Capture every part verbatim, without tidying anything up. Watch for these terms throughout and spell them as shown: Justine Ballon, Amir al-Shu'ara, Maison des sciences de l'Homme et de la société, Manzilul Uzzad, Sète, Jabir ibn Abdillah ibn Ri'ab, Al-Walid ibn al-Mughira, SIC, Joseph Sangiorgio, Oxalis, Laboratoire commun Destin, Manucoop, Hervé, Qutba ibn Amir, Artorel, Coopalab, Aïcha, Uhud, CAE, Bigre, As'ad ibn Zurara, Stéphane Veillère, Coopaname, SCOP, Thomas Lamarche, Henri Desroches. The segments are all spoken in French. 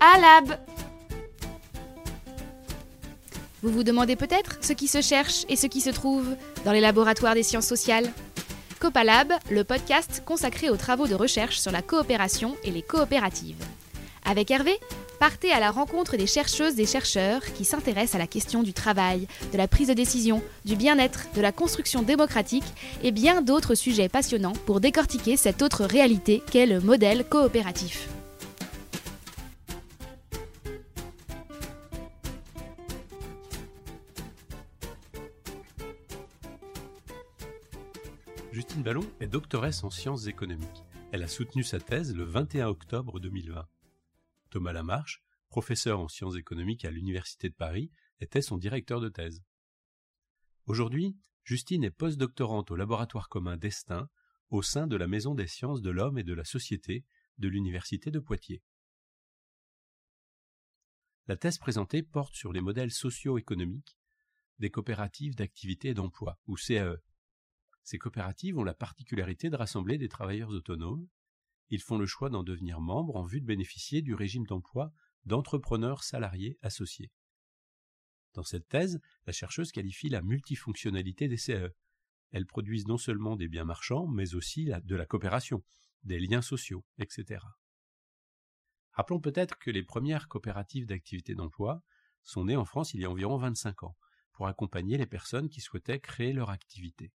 Coopalab. Vous vous demandez peut-être ce qui se cherche et ce qui se trouve dans les laboratoires des sciences sociales. Coopalab, le podcast consacré aux travaux de recherche sur la coopération et les coopératives. Avec Hervé, partez à la rencontre des chercheuses et chercheurs qui s'intéressent à la question du travail, de la prise de décision, du bien-être, de la construction démocratique et bien d'autres sujets passionnants pour décortiquer cette autre réalité qu'est le modèle coopératif. Justine Ballon est doctoresse en sciences économiques. Elle a soutenu sa thèse le vingt et un octobre deux mille vingt. Thomas Lamarche, professeur en sciences économiques à l'Université de Paris, était son directeur de thèse. Aujourd'hui, Justine est postdoctorante au Laboratoire commun Destin au sein de la Maison des sciences de l'Homme et de la société de l'Université de Poitiers. La thèse présentée porte sur les modèles socio-économiques des coopératives d'activité et d'emploi, ou C A E. Ces coopératives ont la particularité de rassembler des travailleurs autonomes. Ils font le choix d'en devenir membres en vue de bénéficier du régime d'emploi d'entrepreneurs salariés associés. Dans cette thèse, la chercheuse qualifie la multifonctionnalité des C A E. Elles produisent non seulement des biens marchands, mais aussi de la coopération, des liens sociaux, et cetera. Rappelons peut-être que les premières coopératives d'activité d'emploi sont nées en France il y a environ vingt-cinq ans, pour accompagner les personnes qui souhaitaient créer leur activité.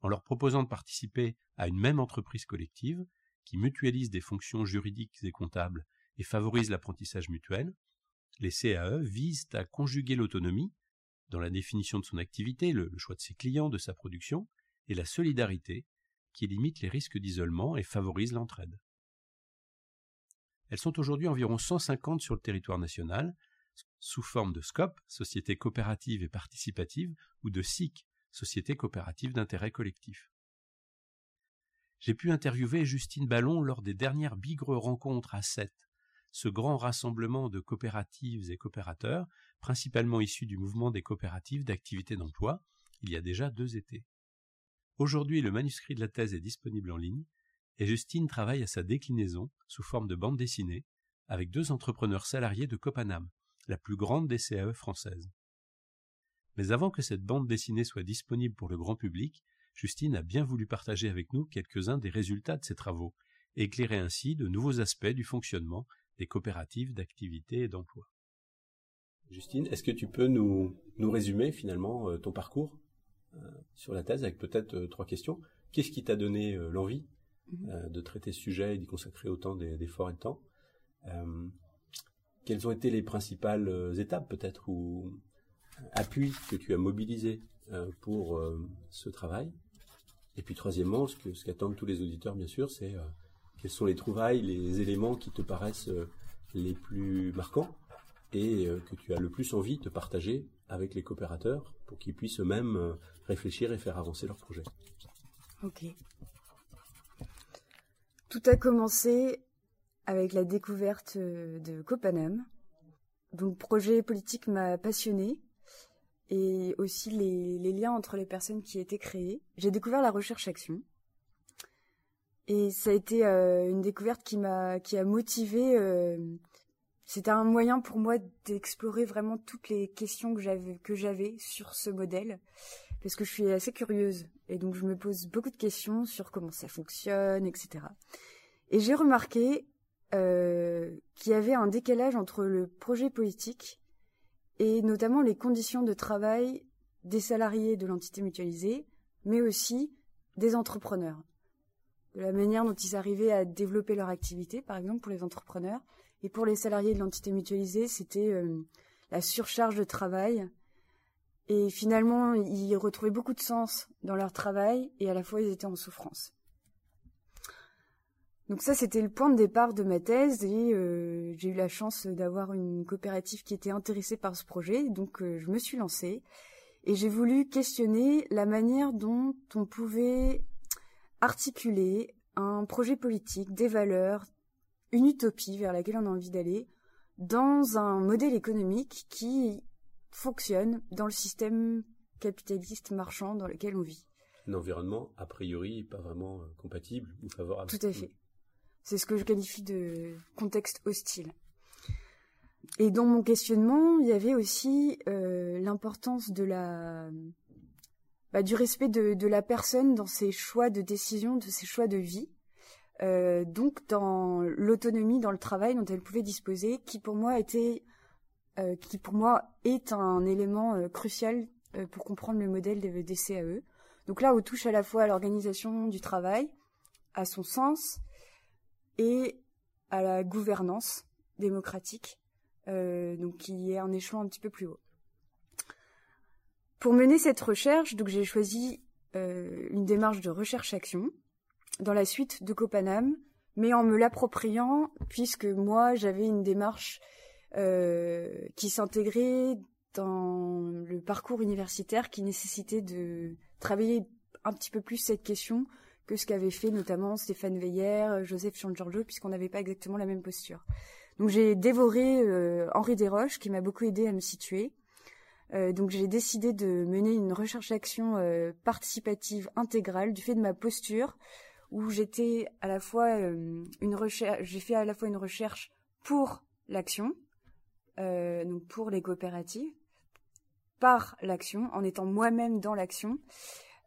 En leur proposant de participer à une même entreprise collective, qui mutualisent des fonctions juridiques et comptables et favorisent l'apprentissage mutuel, les C A E visent à conjuguer l'autonomie, dans la définition de son activité, le choix de ses clients, de sa production, et la solidarité, qui limite les risques d'isolement et favorise l'entraide. Elles sont aujourd'hui environ cent cinquante sur le territoire national, sous forme de S C O P, Société coopérative et participative, ou de S I C, Société coopérative d'intérêt collectif. J'ai pu interviewer Justine Ballon lors des dernières Bigre rencontres à Sète, ce grand rassemblement de coopératives et coopérateurs, principalement issus du mouvement des coopératives d'activité d'emploi, il y a déjà deux étés. Aujourd'hui, le manuscrit de la thèse est disponible en ligne et Justine travaille à sa déclinaison sous forme de bande dessinée avec deux entrepreneurs salariés de Coopaname, la plus grande des C A E françaises. Mais avant que cette bande dessinée soit disponible pour le grand public, Justine a bien voulu partager avec nous quelques-uns des résultats de ses travaux et éclairer ainsi de nouveaux aspects du fonctionnement des coopératives d'activité et d'emploi. Justine, est-ce que tu peux nous, nous résumer finalement ton parcours euh, sur la thèse avec peut-être euh, trois questions. Qu'est-ce qui t'a donné euh, l'envie euh, de traiter ce sujet et d'y consacrer autant d'efforts et de temps euh, Quelles ont été les principales étapes peut-être ou appuis que tu as mobilisés euh, pour euh, ce travail? Et puis troisièmement, ce, que, ce qu'attendent tous les auditeurs, bien sûr, c'est euh, quels sont les trouvailles, les éléments qui te paraissent euh, les plus marquants et euh, que tu as le plus envie de partager avec les coopérateurs pour qu'ils puissent eux-mêmes euh, réfléchir et faire avancer leur projet. Ok. Tout a commencé avec la découverte de Coopaname. Donc, projet politique m'a passionnée. Et aussi les, les liens entre les personnes qui étaient créées. J'ai découvert la recherche-action. Et ça a été euh, une découverte qui m'a, qui a motivée. Euh, c'était un moyen pour moi d'explorer vraiment toutes les questions que j'avais, que j'avais sur ce modèle. Parce que je suis assez curieuse. Et donc, je me pose beaucoup de questions sur comment ça fonctionne, et cetera. Et j'ai remarqué euh, qu'il y avait un décalage entre le projet politique et notamment les conditions de travail des salariés de l'entité mutualisée, mais aussi des entrepreneurs. De la manière dont ils arrivaient à développer leur activité, par exemple, pour les entrepreneurs. Et pour les salariés de l'entité mutualisée, c'était euh, la surcharge de travail. Et finalement, ils retrouvaient beaucoup de sens dans leur travail, et à la fois, ils étaient en souffrance. Donc ça, c'était le point de départ de ma thèse et euh, j'ai eu la chance d'avoir une coopérative qui était intéressée par ce projet. Donc euh, je me suis lancée et j'ai voulu questionner la manière dont on pouvait articuler un projet politique, des valeurs, une utopie vers laquelle on a envie d'aller dans un modèle économique qui fonctionne dans le système capitaliste marchand dans lequel on vit. Un environnement, a priori, pas vraiment compatible ou favorable. Tout à fait. C'est ce que je qualifie de contexte hostile. Et dans mon questionnement, il y avait aussi euh, l'importance de la, bah, du respect de, de la personne dans ses choix de décision, de ses choix de vie, euh, donc dans l'autonomie, dans le travail dont elle pouvait disposer, qui pour moi était, euh, qui pour moi est un élément euh, crucial euh, pour comprendre le modèle des, des C A E. Donc là, on touche à la fois à l'organisation du travail, à son sens et à la gouvernance démocratique. Euh, donc qui est un échelon un petit peu plus haut. Pour mener cette recherche, donc j'ai choisi euh, une démarche de recherche-action dans la suite de Coopaname, mais en me l'appropriant, puisque moi j'avais une démarche euh, qui s'intégrait dans le parcours universitaire, qui nécessitait de travailler un petit peu plus cette question que ce qu'avaient fait notamment Stéphane Veillère, Joseph Sangiorgio, puisqu'on n'avait pas exactement la même posture. Donc j'ai dévoré euh, Henri Desroches, qui m'a beaucoup aidé à me situer. Euh, donc j'ai décidé de mener une recherche-action euh, participative intégrale du fait de ma posture, où j'étais à la fois euh, une recherche, j'ai fait à la fois une recherche pour l'action, euh, donc pour les coopératives, par l'action, en étant moi-même dans l'action,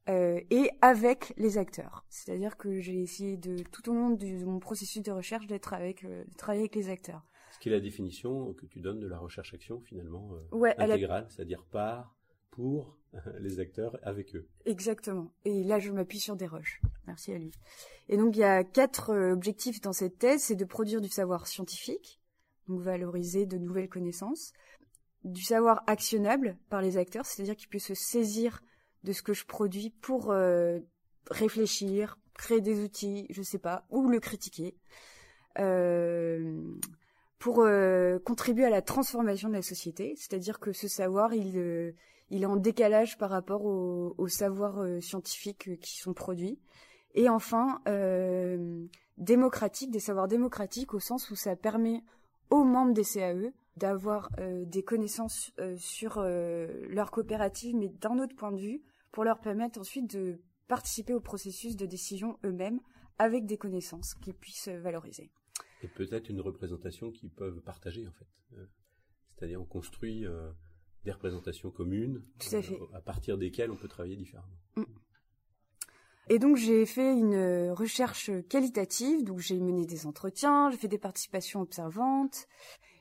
euh, et avec les acteurs. C'est-à-dire que j'ai essayé de tout au long de mon processus de recherche d'être avec, euh, de travailler avec les acteurs. Ce qui est la définition que tu donnes de la recherche-action finalement euh, ouais, intégrale, la... c'est-à-dire par, pour les acteurs, avec eux. Exactement. Et là, je m'appuie sur Desroches. Merci à lui. Et donc, il y a quatre euh, objectifs dans cette thèse. C'est de produire du savoir scientifique, donc valoriser de nouvelles connaissances, du savoir actionnable par les acteurs, c'est-à-dire qu'ils puissent se saisir de ce que je produis pour euh, réfléchir, créer des outils, je sais pas, ou le critiquer, euh, pour euh, contribuer à la transformation de la société. C'est-à-dire que ce savoir, il, euh, il est en décalage par rapport aux au savoirs euh, scientifiques euh, qui sont produits. Et enfin, euh, démocratique, des savoirs démocratiques au sens où ça permet aux membres des C A E d'avoir euh, des connaissances euh, sur euh, leur coopérative, mais d'un autre point de vue, pour leur permettre ensuite de participer au processus de décision eux-mêmes avec des connaissances qu'ils puissent valoriser. Et peut-être une représentation qu'ils peuvent partager, en fait. C'est-à-dire on construit euh, des représentations communes à, euh, à partir desquelles on peut travailler différemment. Et donc j'ai fait une recherche qualitative, donc j'ai mené des entretiens, j'ai fait des participations observantes.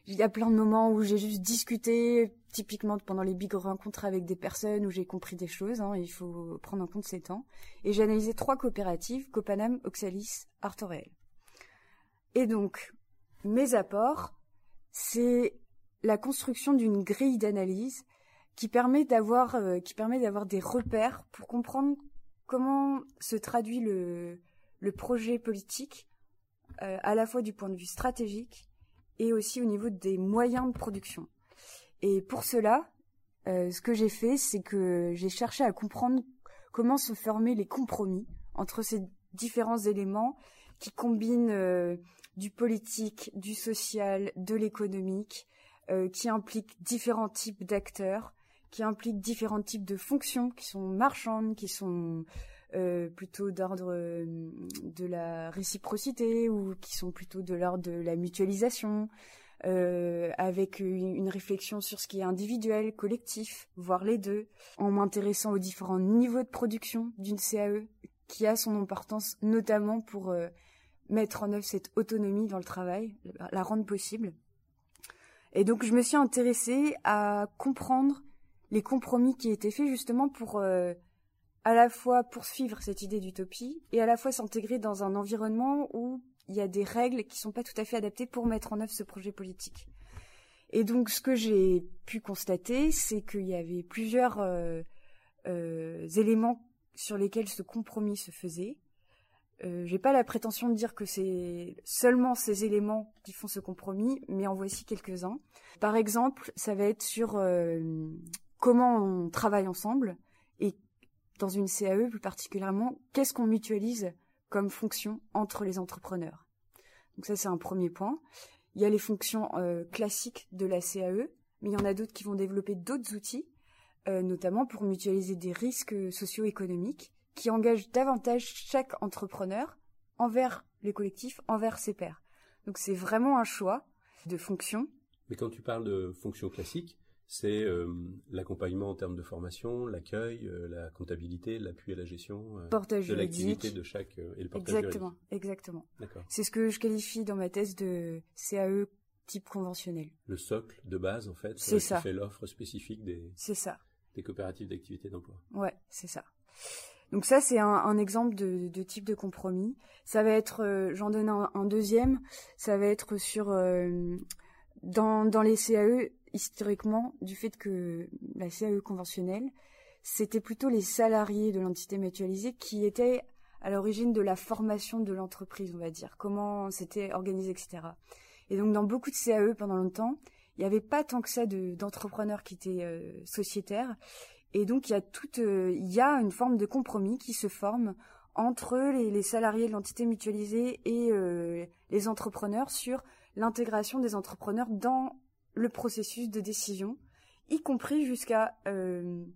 Il y a plein de moments où j'ai juste discuté, typiquement pendant les big rencontres avec des personnes où j'ai compris des choses, hein, il faut prendre en compte ces temps. Et j'ai analysé trois coopératives, Coopaname, Oxalis, Artorel. Et donc, mes apports, c'est la construction d'une grille d'analyse qui permet d'avoir euh, qui permet d'avoir des repères pour comprendre comment se traduit le, le projet politique, euh, à la fois du point de vue stratégique, et aussi au niveau des moyens de production. Et pour cela, euh, ce que j'ai fait, c'est que j'ai cherché à comprendre comment se formaient les compromis entre ces différents éléments qui combinent euh, du politique, du social, de l'économique, euh, qui impliquent différents types d'acteurs, qui impliquent différents types de fonctions, qui sont marchandes, qui sont euh, plutôt d'ordre de la réciprocité ou qui sont plutôt de l'ordre de la mutualisation, euh, avec une, une réflexion sur ce qui est individuel, collectif, voire les deux, en m'intéressant aux différents niveaux de production d'une C A E, qui a son importance notamment pour euh, mettre en œuvre cette autonomie dans le travail, la rendre possible. Et donc je me suis intéressée à comprendre les compromis qui étaient faits justement pour euh, à la fois poursuivre cette idée d'utopie et à la fois s'intégrer dans un environnement où il y a des règles qui ne sont pas tout à fait adaptées pour mettre en œuvre ce projet politique. Et donc ce que j'ai pu constater, c'est qu'il y avait plusieurs euh, euh, éléments sur lesquels ce compromis se faisait. Euh, je n'ai pas la prétention de dire que c'est seulement ces éléments qui font ce compromis, mais en voici quelques-uns. Par exemple, ça va être sur... Euh, comment on travaille ensemble et dans une C A E plus particulièrement, qu'est-ce qu'on mutualise comme fonction entre les entrepreneurs. Donc ça, c'est un premier point. Il y a les fonctions euh, classiques de la C A E, mais il y en a d'autres qui vont développer d'autres outils, euh, notamment pour mutualiser des risques socio-économiques qui engagent davantage chaque entrepreneur envers les collectifs, envers ses pairs. Donc c'est vraiment un choix de fonction Mais quand tu parles de fonction classique, c'est euh, l'accompagnement en termes de formation, l'accueil, euh, la comptabilité, l'appui à la gestion, euh, de l'activité de chaque euh, et le portage exactement, juridique. Exactement. D'accord. C'est ce que je qualifie dans ma thèse de C A E type conventionnel. Le socle de base, en fait, c'est ça. Qui fait l'offre spécifique des, ça. des coopératives d'activité d'emploi. Ouais, c'est ça. Donc ça, c'est un, un exemple de, de type de compromis. Ça va être, euh, j'en donne un, un deuxième, ça va être sur, euh, dans, dans les C A E, historiquement, du fait que la C A E conventionnelle, c'était plutôt les salariés de l'entité mutualisée qui étaient à l'origine de la formation de l'entreprise, on va dire, comment c'était organisé, et cetera. Et donc dans beaucoup de C A E pendant longtemps, il n'y avait pas tant que ça de, d'entrepreneurs qui étaient euh, sociétaires. Et donc, il y a toute, euh, il y a une forme de compromis qui se forme entre les, les salariés de l'entité mutualisée et euh, les entrepreneurs sur l'intégration des entrepreneurs dans le processus de décision, y compris jusqu'à euh,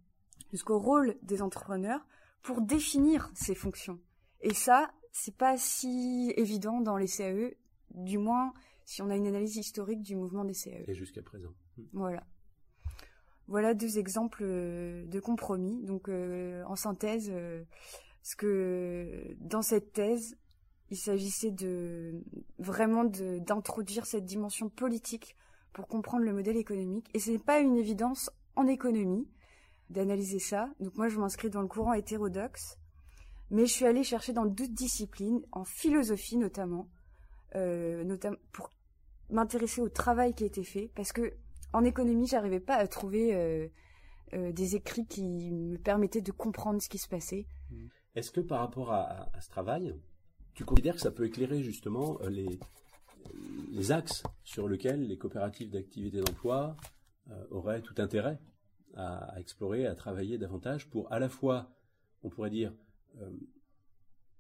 jusqu'au rôle des entrepreneurs pour définir ces fonctions. Et ça, c'est pas si évident dans les C A E, du moins si on a une analyse historique du mouvement des C A E. Et jusqu'à présent. Voilà. Voilà deux exemples de compromis. Donc, euh, en synthèse, euh, ce que dans cette thèse, il s'agissait de vraiment d'introduire cette dimension politique pour comprendre le modèle économique. Et ce n'est pas une évidence en économie d'analyser ça. Donc moi, je m'inscris dans le courant hétérodoxe, mais je suis allée chercher dans d'autres disciplines, en philosophie notamment, euh, notam- pour m'intéresser au travail qui a été fait, parce que en économie, j'arrivais pas à trouver euh, euh, des écrits qui me permettaient de comprendre ce qui se passait. Est-ce que par rapport à, à, à ce travail, tu considères que ça peut éclairer justement les, les axes sur lesquels les coopératives d'activité d'emploi euh, auraient tout intérêt à, à explorer, à travailler davantage pour à la fois, on pourrait dire, euh,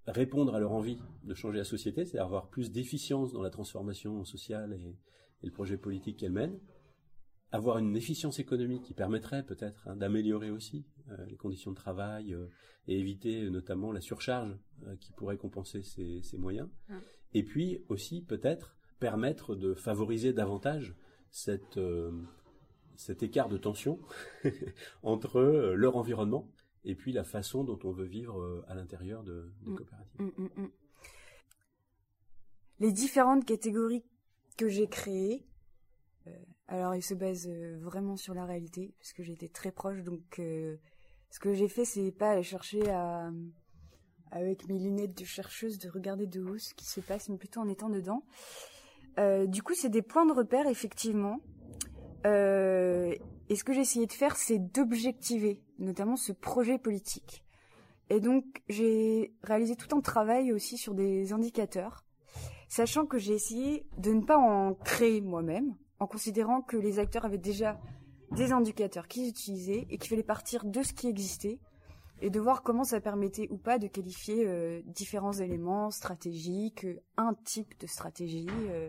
répondre à leur envie de changer la société, c'est-à-dire avoir plus d'efficience dans la transformation sociale et, et le projet politique qu'elles mènent, avoir une efficience économique qui permettrait peut-être hein, d'améliorer aussi euh, les conditions de travail euh, et éviter euh, notamment la surcharge euh, qui pourrait compenser ces, ces moyens. Ah. Et puis aussi peut-être permettre de favoriser davantage cette, euh, cet écart de tension entre euh, leur environnement et puis la façon dont on veut vivre euh, à l'intérieur de, des mmh, coopératives. Mmh, mmh. Les différentes catégories que j'ai créées, euh, alors, il se base vraiment sur la réalité, parce que j'étais très proche. Donc, euh, ce que j'ai fait, c'est pas aller chercher à, avec mes lunettes de chercheuse, de regarder de haut ce qui se passe, mais plutôt en étant dedans. Euh, du coup, c'est des points de repère, effectivement. Euh, et ce que j'ai essayé de faire, c'est d'objectiver, notamment ce projet politique. Et donc, j'ai réalisé tout un travail aussi sur des indicateurs, sachant que j'ai essayé de ne pas en créer moi-même, en considérant que les acteurs avaient déjà des indicateurs qu'ils utilisaient et qu'il fallait partir de ce qui existait et de voir comment ça permettait ou pas de qualifier euh, différents éléments stratégiques, un type de stratégie, euh,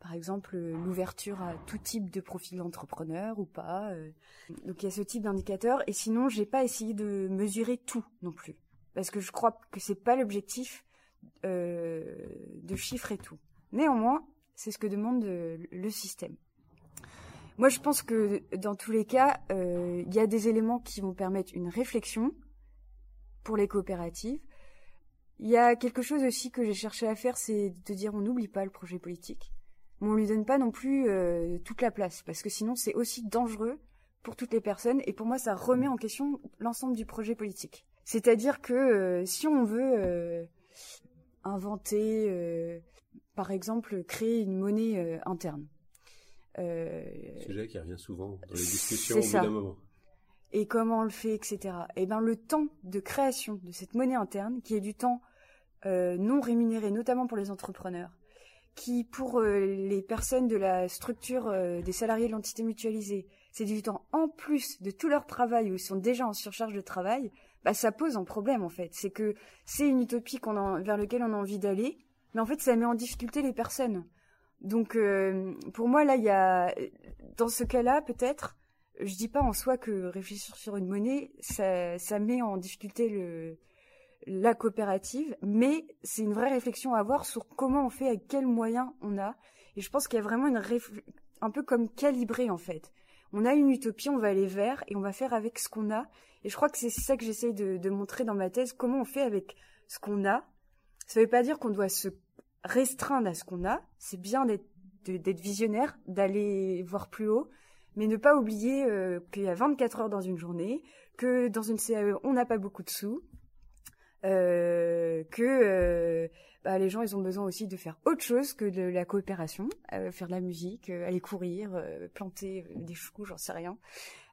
par exemple euh, l'ouverture à tout type de profil d'entrepreneur ou pas. Euh. Donc il y a ce type d'indicateur et sinon j'ai pas essayé de mesurer tout non plus parce que je crois que c'est pas l'objectif euh, de chiffrer tout. Néanmoins, c'est ce que demande euh, le système. Moi, je pense que dans tous les cas, euh, il y a des éléments qui vont permettre une réflexion pour les coopératives. Il y a quelque chose aussi que j'ai cherché à faire, c'est de dire on n'oublie pas le projet politique, mais on lui donne pas non plus euh, toute la place, parce que sinon c'est aussi dangereux pour toutes les personnes, et pour moi ça remet en question l'ensemble du projet politique. C'est-à-dire que euh, si on veut euh, inventer, euh, par exemple, créer une monnaie euh, interne, Euh, sujet qui revient souvent dans les discussions au bout d'un moment. Et comment on le fait, et cetera. Et bien, le temps de création de cette monnaie interne, qui est du temps euh, non rémunéré, notamment pour les entrepreneurs, qui, pour euh, les personnes de la structure euh, des salariés de l'entité mutualisée, c'est du temps en plus de tout leur travail où ils sont déjà en surcharge de travail, bah, ça pose un problème, en fait. C'est que c'est une utopie qu'on a, vers laquelle on a envie d'aller, mais en fait, ça met en difficulté les personnes. Donc, euh, pour moi, là, il y a, dans ce cas-là, peut-être, je dis pas en soi que réfléchir sur une monnaie, ça, ça met en difficulté le, la coopérative, mais c'est une vraie réflexion à avoir sur comment on fait, avec quels moyens on a. Et je pense qu'il y a vraiment une, réf- un peu comme calibré, en fait. On a une utopie, on va aller vers, et on va faire avec ce qu'on a. Et je crois que c'est ça que j'essaye de, de montrer dans ma thèse, comment on fait avec ce qu'on a. Ça ne veut pas dire qu'on doit se restreindre à ce qu'on a. C'est bien d'être visionnaire, d'aller voir plus haut, mais ne pas oublier euh, qu'il y a vingt-quatre heures dans une journée, que dans une C A E, on n'a pas beaucoup de sous, euh, que euh, bah, les gens ils ont besoin aussi de faire autre chose que de la coopération, euh, faire de la musique, euh, aller courir, euh, planter des choux, j'en sais rien.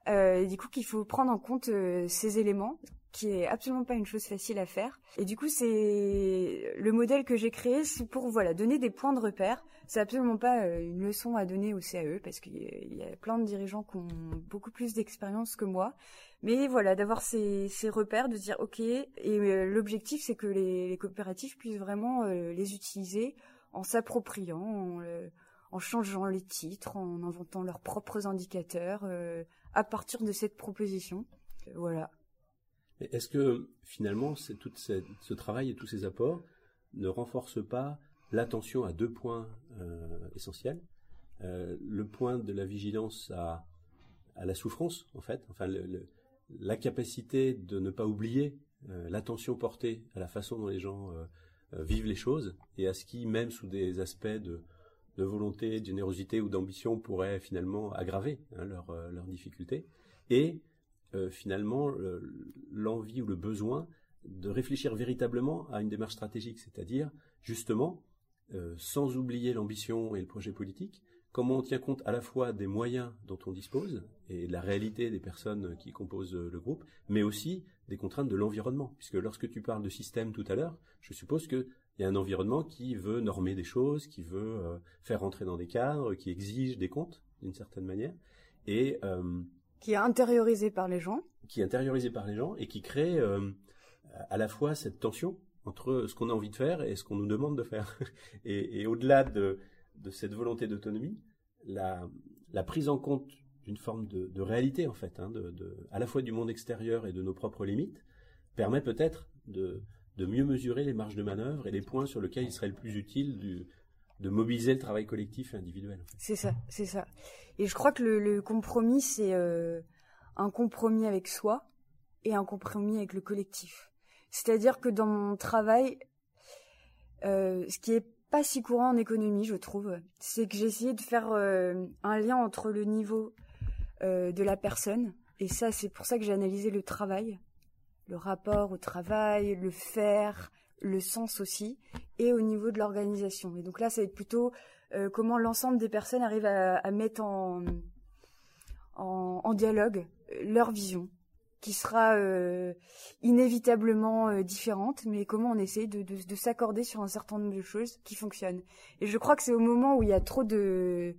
Euh, et du coup, qu'il faut prendre en compte euh, ces éléments, qui est absolument pas une chose facile à faire. Et du coup, c'est le modèle que j'ai créé, c'est pour voilà donner des points de repère. C'est absolument pas une leçon à donner au C A E, parce qu'il y a plein de dirigeants qui ont beaucoup plus d'expérience que moi. Mais voilà, d'avoir ces, ces repères, de dire ok. Et l'objectif, c'est que les, les coopératives puissent vraiment les utiliser en s'appropriant, en, en changeant les titres, en inventant leurs propres indicateurs à partir de cette proposition. Voilà. Est-ce que, finalement, tout ce, ce travail et tous ces apports ne renforcent pas l'attention à deux points euh, essentiels, euh, le point de la vigilance à, à la souffrance, en fait, enfin, le, le, la capacité de ne pas oublier euh, l'attention portée à la façon dont les gens euh, vivent les choses, et à ce qui, même sous des aspects de, de volonté, de générosité ou d'ambition, pourrait finalement aggraver hein, leurs leur difficultés, et Euh, finalement euh, l'envie ou le besoin de réfléchir véritablement à une démarche stratégique, c'est-à-dire justement, euh, sans oublier l'ambition et le projet politique, comment on tient compte à la fois des moyens dont on dispose et de la réalité des personnes qui composent le groupe, mais aussi des contraintes de l'environnement, puisque lorsque tu parles de système tout à l'heure, je suppose qu'il y a un environnement qui veut normer des choses, qui veut euh, faire rentrer dans des cadres, qui exige des comptes d'une certaine manière, et euh, qui est intériorisé par les gens. Qui est intériorisé par les gens et qui crée euh, à la fois cette tension entre ce qu'on a envie de faire et ce qu'on nous demande de faire. Et, et au-delà de, de cette volonté d'autonomie, la, la prise en compte d'une forme de, de réalité, en fait, hein, de, de, à la fois du monde extérieur et de nos propres limites, permet peut-être de, de mieux mesurer les marges de manœuvre et les points sur lesquels il serait le plus utile du... de mobiliser le travail collectif et individuel. C'est ça, c'est ça. Et je crois que le, le compromis, c'est euh, un compromis avec soi et un compromis avec le collectif. C'est-à-dire que dans mon travail, euh, ce qui n'est pas si courant en économie, je trouve, c'est que j'ai essayé de faire euh, un lien entre le niveau euh, de la personne, et ça, c'est pour ça que j'ai analysé le travail, le rapport au travail, le faire... le sens aussi, et au niveau de l'organisation. Et donc là, ça va être plutôt euh, comment l'ensemble des personnes arrivent à, à mettre en, en, en dialogue leur vision, qui sera euh, inévitablement euh, différente, mais comment on essaie de, de, de s'accorder sur un certain nombre de choses qui fonctionnent. Et je crois que c'est au moment où il y a trop de,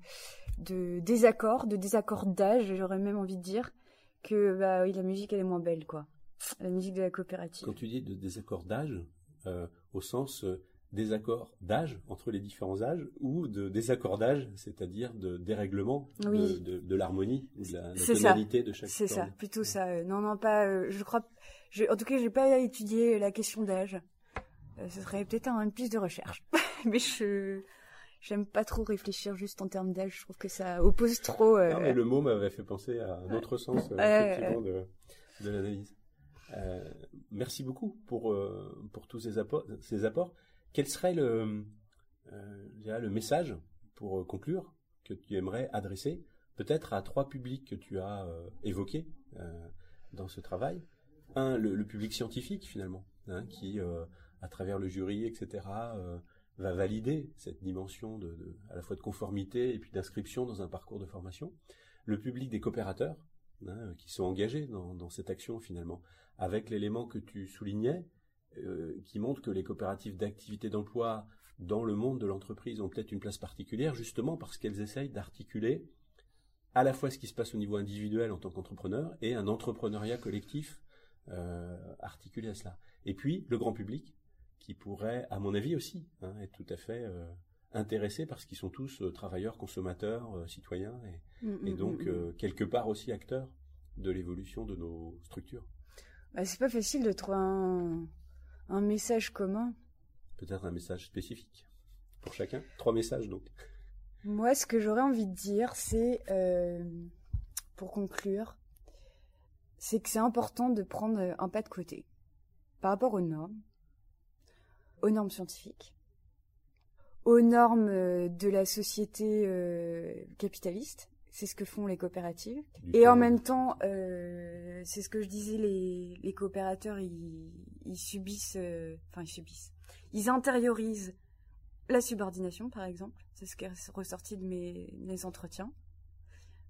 de désaccords, de désaccords d'âge, j'aurais même envie de dire, que bah, oui, la musique, elle est moins belle, quoi. La musique de la coopérative. Quand tu dis de désaccords d'âge, Euh, au sens euh, désaccord d'âge entre les différents âges ou de désaccordage, c'est-à-dire de dérèglement oui. de, de, de l'harmonie, de la, la tonalité ça. De chaque. C'est ça, plutôt ouais. ça. Euh, non, non, pas. Euh, je crois. Je, en tout cas, j'ai pas étudié la question d'âge. Euh, ce serait peut-être un, une piste de recherche, mais je j'aime pas trop réfléchir juste en termes d'âge. Je trouve que ça oppose trop. Euh, non, mais le mot m'avait fait penser à un autre euh, sens euh, euh, effectivement euh, de, de l'analyse. Euh, merci beaucoup pour, euh, pour tous ces apports, ces apports. Quel serait le, euh, le message, pour conclure, que tu aimerais adresser, peut-être à trois publics que tu as euh, évoqués euh, dans ce travail? Un, le, le public scientifique, finalement, hein, qui, euh, à travers le jury, et cetera, euh, va valider cette dimension de, de, à la fois de conformité et puis d'inscription dans un parcours de formation. Le public des coopérateurs, hein, qui sont engagés dans, dans cette action, finalement, avec l'élément que tu soulignais, euh, qui montre que les coopératives d'activité d'emploi dans le monde de l'entreprise ont peut-être une place particulière, justement parce qu'elles essayent d'articuler à la fois ce qui se passe au niveau individuel en tant qu'entrepreneur et un entrepreneuriat collectif euh, articulé à cela. Et puis, le grand public, qui pourrait, à mon avis aussi, hein, être tout à fait euh, intéressé parce qu'ils sont tous euh, travailleurs, consommateurs, euh, citoyens, et, mmh, et donc euh, quelque part aussi acteurs de l'évolution de nos structures. Bah, c'est pas facile de trouver un, un message commun. Peut-être un message spécifique pour chacun. Trois messages donc. Moi, ce que j'aurais envie de dire, c'est, euh, pour conclure, c'est que c'est important de prendre un pas de côté par rapport aux normes, aux normes scientifiques, aux normes de la société euh, capitaliste. C'est ce que font les coopératives. Du et en même temps, euh, c'est ce que je disais, les, les coopérateurs, ils, ils subissent, euh, enfin ils subissent, ils intériorisent la subordination, par exemple. C'est ce qui est ressorti de mes, mes entretiens.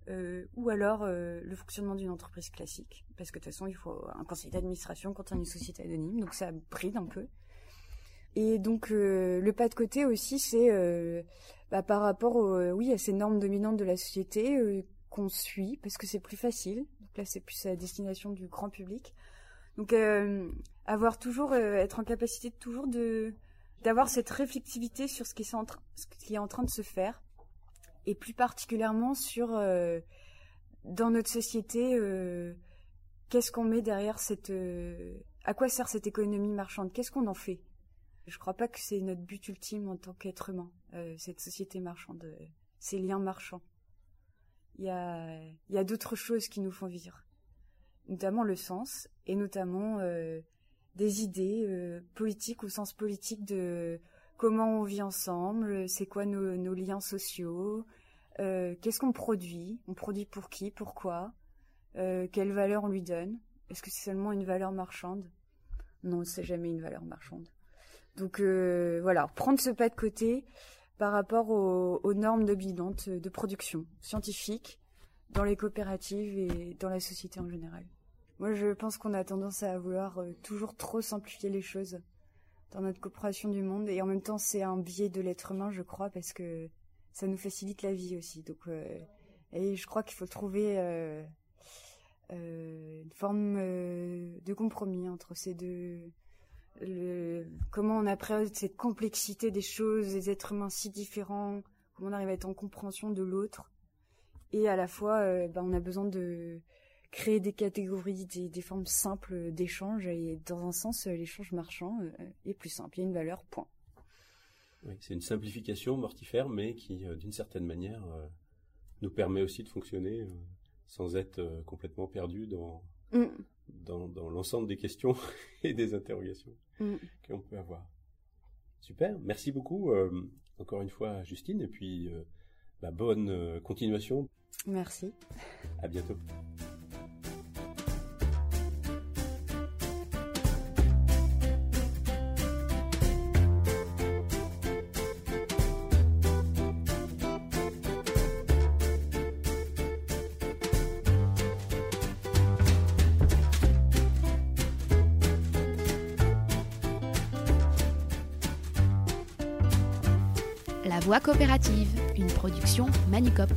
Euh, ou alors euh, le fonctionnement d'une entreprise classique, parce que de toute façon il faut un conseil d'administration quand on est une société anonyme, donc ça bride un peu. Et donc euh, le pas de côté aussi, c'est euh, bah, par rapport au, euh, oui, à ces normes dominantes de la société euh, qu'on suit, parce que c'est plus facile, donc là c'est plus à destination du grand public. Donc euh, avoir toujours, euh, être en capacité de toujours de, d'avoir cette réflexivité sur ce qui, est en tra- ce qui est en train de se faire, et plus particulièrement sur, euh, dans notre société, euh, qu'est-ce qu'on met derrière cette... Euh, à quoi sert cette économie marchande? Qu'est-ce qu'on en fait? Je ne crois pas que c'est notre but ultime en tant qu'être humain, euh, cette société marchande, euh, ces liens marchands. Il y a, y a d'autres choses qui nous font vivre, notamment le sens, et notamment euh, des idées euh, politiques, au sens politique de... Comment on vit ensemble? C'est quoi nos, nos liens sociaux? euh, Qu'est-ce qu'on produit? On produit pour qui? Pourquoi? euh, Quelle valeur on lui donne? Est-ce que c'est seulement une valeur marchande? Non, c'est jamais une valeur marchande. Donc euh, voilà, prendre ce pas de côté par rapport aux, aux normes dominantes de production scientifique dans les coopératives et dans la société en général. Moi, je pense qu'on a tendance à vouloir toujours trop simplifier les choses dans notre compréhension du monde, et en même temps c'est un biais de l'être humain, je crois, parce que ça nous facilite la vie aussi, donc euh, et je crois qu'il faut trouver euh, euh, une forme euh, de compromis entre ces deux, le, comment on appréhende cette complexité des choses, des êtres humains si différents, comment on arrive à être en compréhension de l'autre, et à la fois euh, bah, on a besoin de créer des catégories, des, des formes simples d'échange, et dans un sens, l'échange marchand est plus simple. Il y a une valeur, point. Oui, c'est une simplification mortifère, mais qui, d'une certaine manière, nous permet aussi de fonctionner sans être complètement perdu dans, mm. dans, dans l'ensemble des questions et des interrogations mm. qu'on peut avoir. Super, merci beaucoup, euh, encore une fois, Justine, et puis euh, bah, bonne continuation. Merci. À bientôt. Voix coopérative, une production Manucoop.